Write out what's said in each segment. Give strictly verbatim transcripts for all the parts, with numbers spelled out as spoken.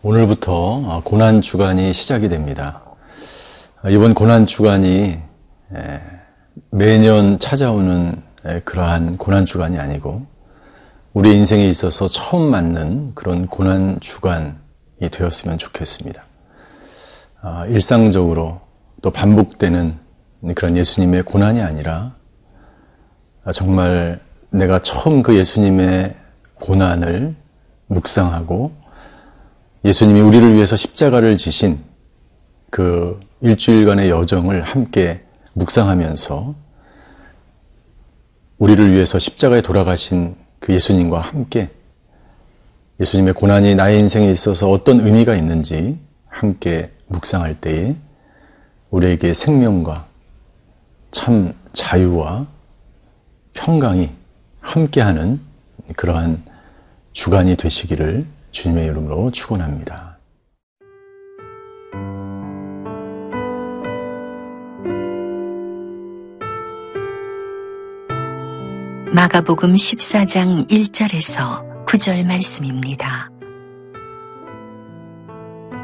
오늘부터 고난주간이 시작이 됩니다. 이번 고난주간이 매년 찾아오는 그러한 고난주간이 아니고 우리 인생에 있어서 처음 맞는 그런 고난주간이 되었으면 좋겠습니다. 일상적으로 또 반복되는 그런 예수님의 고난이 아니라 정말 내가 처음 그 예수님의 고난을 묵상하고 예수님이 우리를 위해서 십자가를 지신 그 일주일간의 여정을 함께 묵상하면서 우리를 위해서 십자가에 돌아가신 그 예수님과 함께 예수님의 고난이 나의 인생에 있어서 어떤 의미가 있는지 함께 묵상할 때에 우리에게 생명과 참 자유와 평강이 함께하는 그러한 주간이 되시기를 주님의 이름으로 축원합니다. 마가복음 십사 장 일 절에서 구 절 말씀입니다.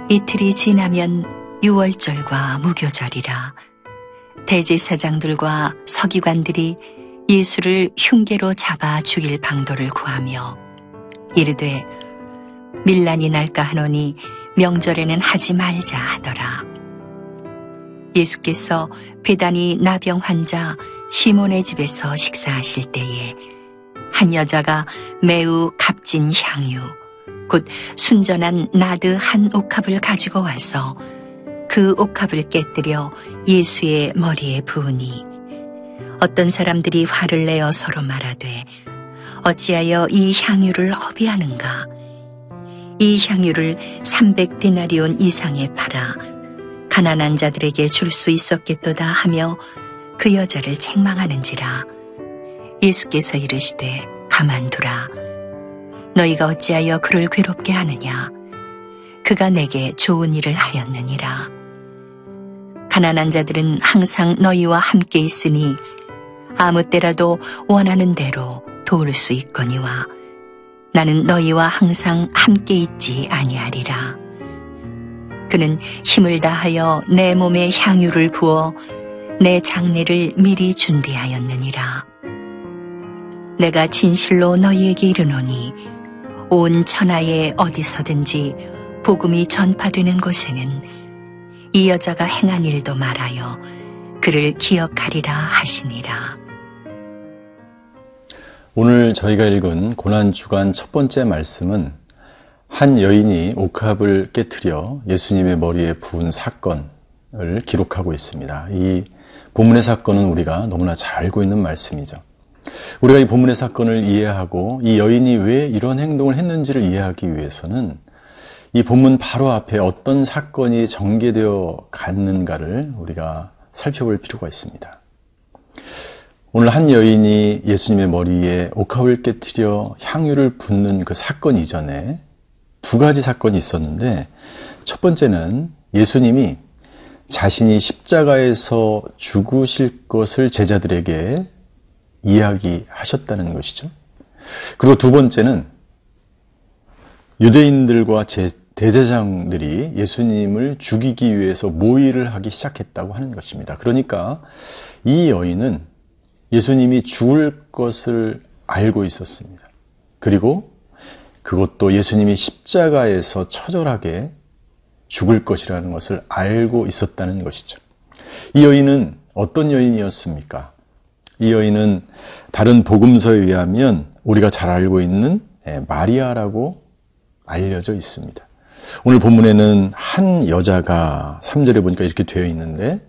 이틀이 지나면 유월절과 무교절이라 대제사장들과 서기관들이 예수를 흉계로 잡아 죽일 방도를 구하며 이르되 밀란이 날까 하노니 명절에는 하지 말자 하더라. 예수께서 베다니 나병 환자 시몬의 집에서 식사하실 때에 한 여자가 매우 값진 향유 곧 순전한 나드 한 옥합을 가지고 와서 그 옥합을 깨뜨려 예수의 머리에 부으니 어떤 사람들이 화를 내어 서로 말하되 어찌하여 이 향유를 허비하는가 이 향유를 삼백 데나리온 이상에 팔아 가난한 자들에게 줄 수 있었겠도다 하며 그 여자를 책망하는지라. 예수께서 이르시되 가만두라. 너희가 어찌하여 그를 괴롭게 하느냐. 그가 내게 좋은 일을 하였느니라. 가난한 자들은 항상 너희와 함께 있으니 아무 때라도 원하는 대로 도울 수 있거니와 나는 너희와 항상 함께 있지 아니하리라. 그는 힘을 다하여 내 몸에 향유를 부어 내 장례를 미리 준비하였느니라. 내가 진실로 너희에게 이르노니 온 천하에 어디서든지 복음이 전파되는 곳에는 이 여자가 행한 일도 말하여 그를 기억하리라 하시니라. 오늘 저희가 읽은 고난주간 첫 번째 말씀은 한 여인이 옥합을 깨트려 예수님의 머리에 부은 사건을 기록하고 있습니다. 이 본문의 사건은 우리가 너무나 잘 알고 있는 말씀이죠. 우리가 이 본문의 사건을 이해하고 이 여인이 왜 이런 행동을 했는지를 이해하기 위해서는 이 본문 바로 앞에 어떤 사건이 전개되어 갔는가를 우리가 살펴볼 필요가 있습니다. 오늘 한 여인이 예수님의 머리에 옥합을 깨트려 향유를 붓는 그 사건 이전에 두 가지 사건이 있었는데 첫 번째는 예수님이 자신이 십자가에서 죽으실 것을 제자들에게 이야기하셨다는 것이죠. 그리고 두 번째는 유대인들과 대제사장들이 예수님을 죽이기 위해서 모의를 하기 시작했다고 하는 것입니다. 그러니까 이 여인은 예수님이 죽을 것을 알고 있었습니다. 그리고 그것도 예수님이 십자가에서 처절하게 죽을 것이라는 것을 알고 있었다는 것이죠. 이 여인은 어떤 여인이었습니까? 이 여인은 다른 복음서에 의하면 우리가 잘 알고 있는 마리아라고 알려져 있습니다. 오늘 본문에는 한 여자가 삼 절에 보니까 이렇게 되어 있는데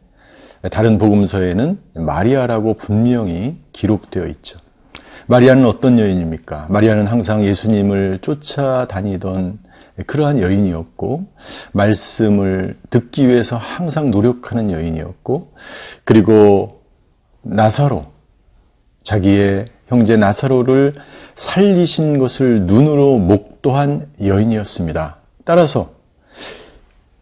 다른 복음서에는 마리아라고 분명히 기록되어 있죠. 마리아는 어떤 여인입니까? 마리아는 항상 예수님을 쫓아다니던 그러한 여인이었고, 말씀을 듣기 위해서 항상 노력하는 여인이었고, 그리고 나사로, 자기의 형제 나사로를 살리신 것을 눈으로 목도한 여인이었습니다. 따라서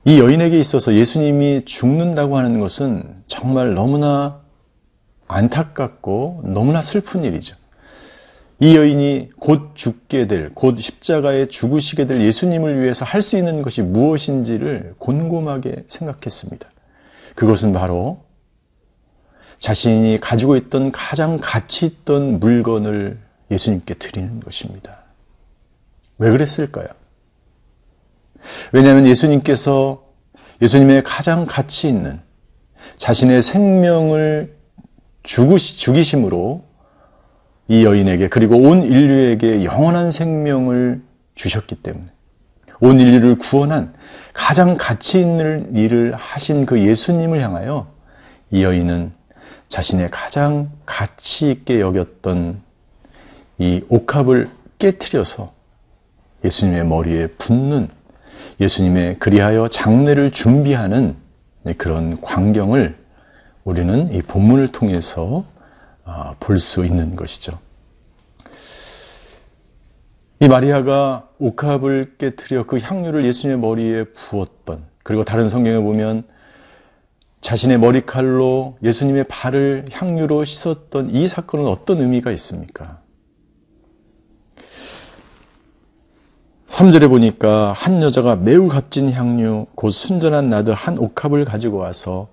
이 여인에게 있어서 예수님이 죽는다고 하는 것은 정말 너무나 안타깝고 너무나 슬픈 일이죠. 이 여인이 곧 죽게 될, 곧 십자가에 죽으시게 될 예수님을 위해서 할 수 있는 것이 무엇인지를 곰곰하게 생각했습니다. 그것은 바로 자신이 가지고 있던 가장 가치 있던 물건을 예수님께 드리는 것입니다. 왜 그랬을까요? 왜냐하면 예수님께서 예수님의 가장 가치 있는 자신의 생명을 죽이심으로 이 여인에게, 그리고 온 인류에게 영원한 생명을 주셨기 때문에, 온 인류를 구원한 가장 가치 있는 일을 하신 그 예수님을 향하여 이 여인은 자신의 가장 가치 있게 여겼던 이 옥합을 깨트려서 예수님의 머리에 붓는, 예수님의 그리하여 장례를 준비하는 그런 광경을 우리는 이 본문을 통해서 볼 수 있는 것이죠. 이 마리아가 옥합을 깨트려 그 향유를 예수님의 머리에 부었던, 그리고 다른 성경에 보면 자신의 머리칼로 예수님의 발을 향유로 씻었던 이 사건은 어떤 의미가 있습니까? 삼 절에 보니까 한 여자가 매우 값진 향유 곧 순전한 나드 한 옥합을 가지고 와서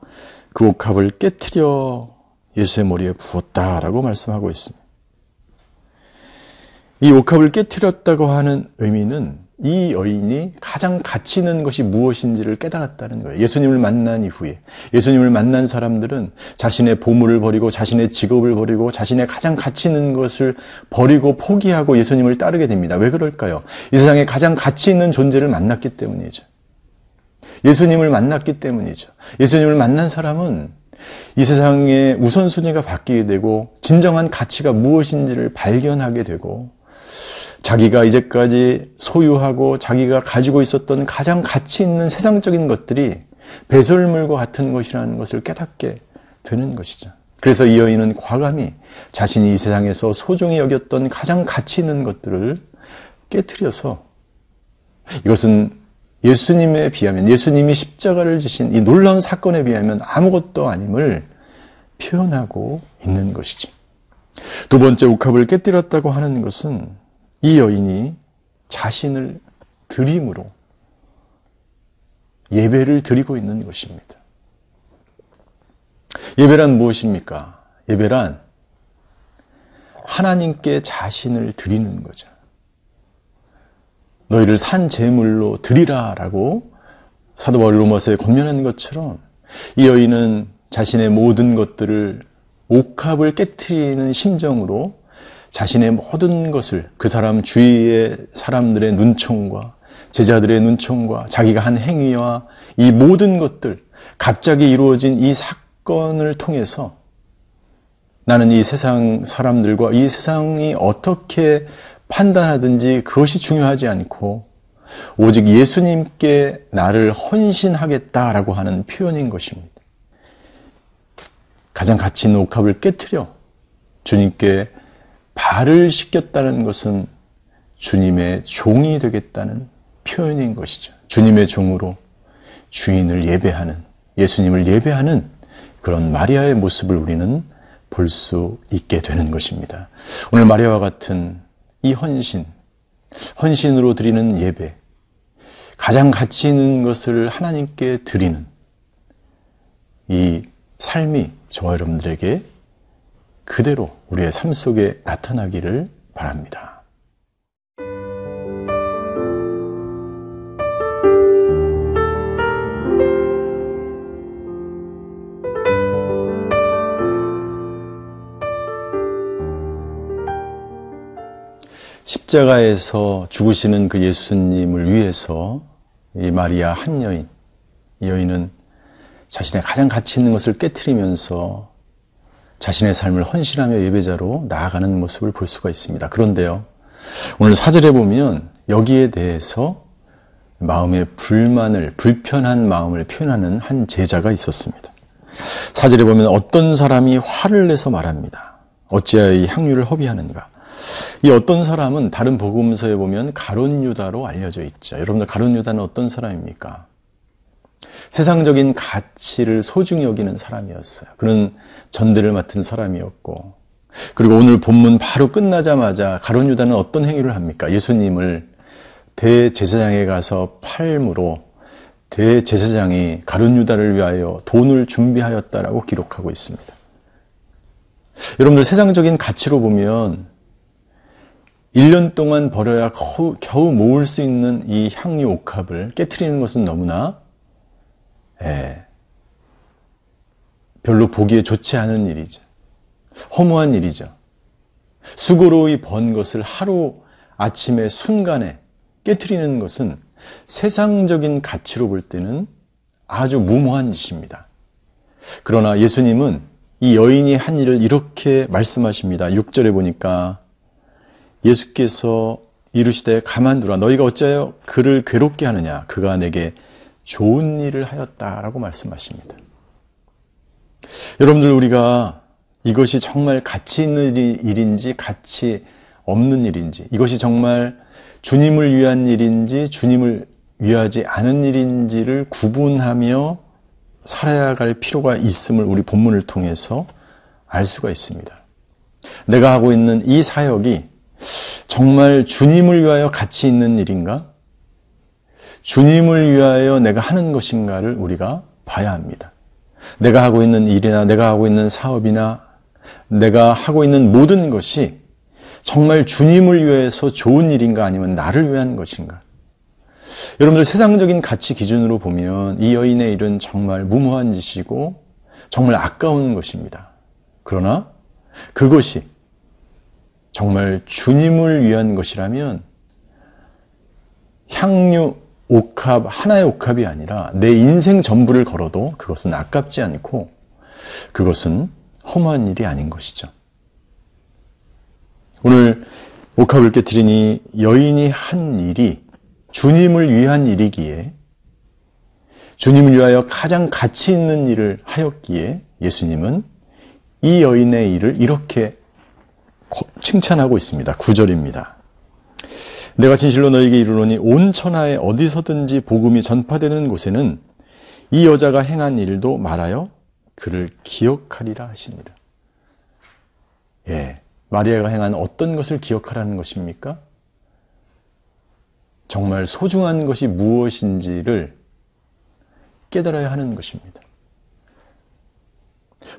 그 옥합을 깨트려 예수의 머리에 부었다라고 말씀하고 있습니다. 이 옥합을 깨트렸다고 하는 의미는 이 여인이 가장 가치 있는 것이 무엇인지를 깨달았다는 거예요. 예수님을 만난 이후에, 예수님을 만난 사람들은 자신의 보물을 버리고, 자신의 직업을 버리고, 자신의 가장 가치 있는 것을 버리고 포기하고 예수님을 따르게 됩니다. 왜 그럴까요? 이 세상에 가장 가치 있는 존재를 만났기 때문이죠. 예수님을 만났기 때문이죠. 예수님을 만난 사람은 이 세상의 우선순위가 바뀌게 되고, 진정한 가치가 무엇인지를 발견하게 되고, 자기가 이제까지 소유하고 자기가 가지고 있었던 가장 가치 있는 세상적인 것들이 배설물과 같은 것이라는 것을 깨닫게 되는 것이죠. 그래서 이 여인은 과감히 자신이 이 세상에서 소중히 여겼던 가장 가치 있는 것들을 깨트려서, 이것은 예수님에 비하면, 예수님이 십자가를 지신 이 놀라운 사건에 비하면 아무것도 아님을 표현하고 있는 것이죠. 두 번째, 옥합을 깨뜨렸다고 하는 것은 이 여인이 자신을 드림으로 예배를 드리고 있는 것입니다. 예배란 무엇입니까? 예배란 하나님께 자신을 드리는 거죠. 너희를 산 제물로 드리라라고 사도 바울 로마서에 권면한 것처럼 이 여인은 자신의 모든 것들을 옥합을 깨트리는 심정으로 자신의 모든 것을 그 사람 주위의 사람들의 눈총과 제자들의 눈총과 자기가 한 행위와 이 모든 것들, 갑자기 이루어진 이 사건을 통해서 나는 이 세상 사람들과 이 세상이 어떻게 판단하든지 그것이 중요하지 않고 오직 예수님께 나를 헌신하겠다라고 하는 표현인 것입니다. 가장 가치 있는 옥합을 깨트려 주님께 발을 씻겼다는 것은 주님의 종이 되겠다는 표현인 것이죠. 주님의 종으로 주인을 예배하는, 예수님을 예배하는 그런 마리아의 모습을 우리는 볼 수 있게 되는 것입니다. 오늘 마리아와 같은 이 헌신, 헌신으로 드리는 예배, 가장 가치 있는 것을 하나님께 드리는 이 삶이 저와 여러분들에게 그대로 우리의 삶 속에 나타나기를 바랍니다. 십자가에서 죽으시는 그 예수님을 위해서 이 마리아 한 여인, 이 여인은 자신의 가장 가치 있는 것을 깨트리면서 자신의 삶을 헌신하며 예배자로 나아가는 모습을 볼 수가 있습니다. 그런데요, 오늘 사 절에 보면 여기에 대해서 마음의 불만을, 불편한 마음을 표현하는 한 제자가 있었습니다. 사 절에 보면 어떤 사람이 화를 내서 말합니다. 어찌하여 이 향유를 허비하는가. 이 어떤 사람은 다른 복음서에 보면 가룟 유다로 알려져 있죠. 여러분들, 가룟 유다는 어떤 사람입니까? 세상적인 가치를 소중히 여기는 사람이었어요. 그는 전대를 맡은 사람이었고, 그리고 오늘 본문 바로 끝나자마자 가룟 유다는 어떤 행위를 합니까? 예수님을 대제사장에 가서 팔므로 대제사장이 가룟 유다를 위하여 돈을 준비하였다라고 기록하고 있습니다. 여러분들, 세상적인 가치로 보면 일 년 동안 벌어야 겨우, 겨우 모을 수 있는 이 향유 옥합을 깨트리는 것은 너무나 예, 별로 보기에 좋지 않은 일이죠. 허무한 일이죠. 수고로이 번 것을 하루 아침에 순간에 깨트리는 것은 세상적인 가치로 볼 때는 아주 무모한 짓입니다. 그러나 예수님은 이 여인이 한 일을 이렇게 말씀하십니다. 육 절에 보니까 예수께서 이르시되 가만두라, 너희가 어찌하여 그를 괴롭게 하느냐, 그가 내게 좋은 일을 하였다라고 말씀하십니다. 여러분들, 우리가 이것이 정말 가치 있는 일인지 가치 없는 일인지, 이것이 정말 주님을 위한 일인지 주님을 위하지 않은 일인지를 구분하며 살아야 할 필요가 있음을 우리 본문을 통해서 알 수가 있습니다. 내가 하고 있는 이 사역이 정말 주님을 위하여 가치 있는 일인가? 주님을 위하여 내가 하는 것인가를 우리가 봐야 합니다. 내가 하고 있는 일이나 내가 하고 있는 사업이나 내가 하고 있는 모든 것이 정말 주님을 위해서 좋은 일인가, 아니면 나를 위한 것인가? 여러분들, 세상적인 가치 기준으로 보면 이 여인의 일은 정말 무모한 짓이고 정말 아까운 것입니다. 그러나 그것이 정말 주님을 위한 것이라면 향유 옥합, 하나의 옥합이 아니라 내 인생 전부를 걸어도 그것은 아깝지 않고 그것은 허무한 일이 아닌 것이죠. 오늘 옥합을 깨트리니 여인이 한 일이 주님을 위한 일이기에, 주님을 위하여 가장 가치 있는 일을 하였기에 예수님은 이 여인의 일을 이렇게 칭찬하고 있습니다. 구 절입니다. 내가 진실로 너에게 이르노니 온 천하에 어디서든지 복음이 전파되는 곳에는 이 여자가 행한 일도 말하여 그를 기억하리라 하시니라. 예, 마리아가 행한 어떤 것을 기억하라는 것입니까? 정말 소중한 것이 무엇인지를 깨달아야 하는 것입니다.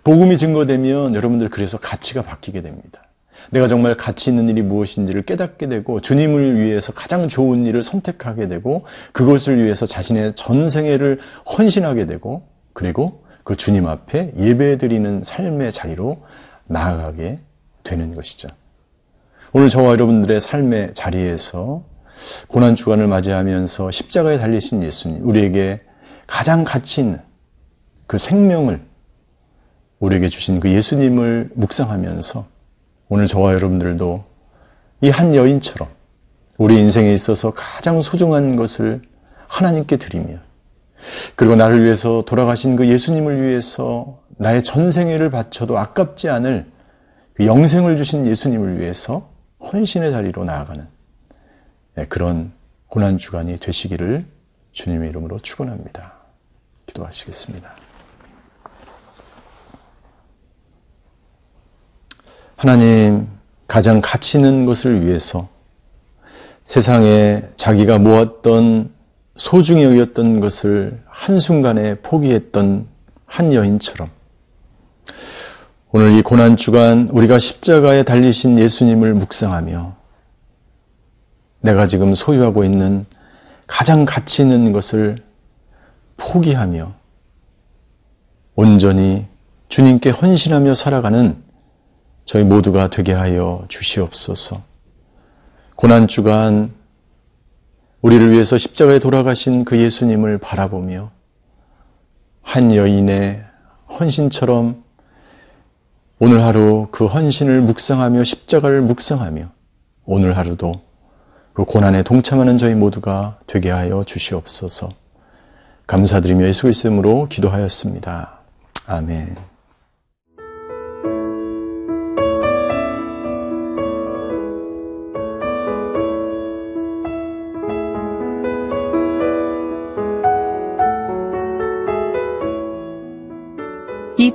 복음이 증거되면 여러분들, 그래서 가치가 바뀌게 됩니다. 내가 정말 가치 있는 일이 무엇인지를 깨닫게 되고, 주님을 위해서 가장 좋은 일을 선택하게 되고, 그것을 위해서 자신의 전생애를 헌신하게 되고, 그리고 그 주님 앞에 예배드리는 삶의 자리로 나아가게 되는 것이죠. 오늘 저와 여러분들의 삶의 자리에서 고난주간을 맞이하면서 십자가에 달리신 예수님, 우리에게 가장 가치 있는 그 생명을 우리에게 주신 그 예수님을 묵상하면서 오늘 저와 여러분들도 이 한 여인처럼 우리 인생에 있어서 가장 소중한 것을 하나님께 드리며, 그리고 나를 위해서 돌아가신 그 예수님을 위해서 나의 전생애를 바쳐도 아깝지 않을 그 영생을 주신 예수님을 위해서 헌신의 자리로 나아가는 그런 고난주간이 되시기를 주님의 이름으로 축원합니다. 기도하시겠습니다. 하나님, 가장 가치 있는 것을 위해서 세상에 자기가 모았던, 소중히 여겼던 것을 한순간에 포기했던 한 여인처럼 오늘 이 고난주간 우리가 십자가에 달리신 예수님을 묵상하며 내가 지금 소유하고 있는 가장 가치 있는 것을 포기하며 온전히 주님께 헌신하며 살아가는 저희 모두가 되게 하여 주시옵소서. 고난주간 우리를 위해서 십자가에 돌아가신 그 예수님을 바라보며 한 여인의 헌신처럼 오늘 하루 그 헌신을 묵상하며 십자가를 묵상하며 오늘 하루도 그 고난에 동참하는 저희 모두가 되게 하여 주시옵소서. 감사드리며 예수 그리스도의 이름으로 기도하였습니다. 아멘. 이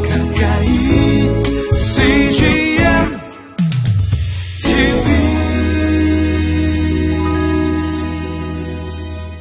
가까이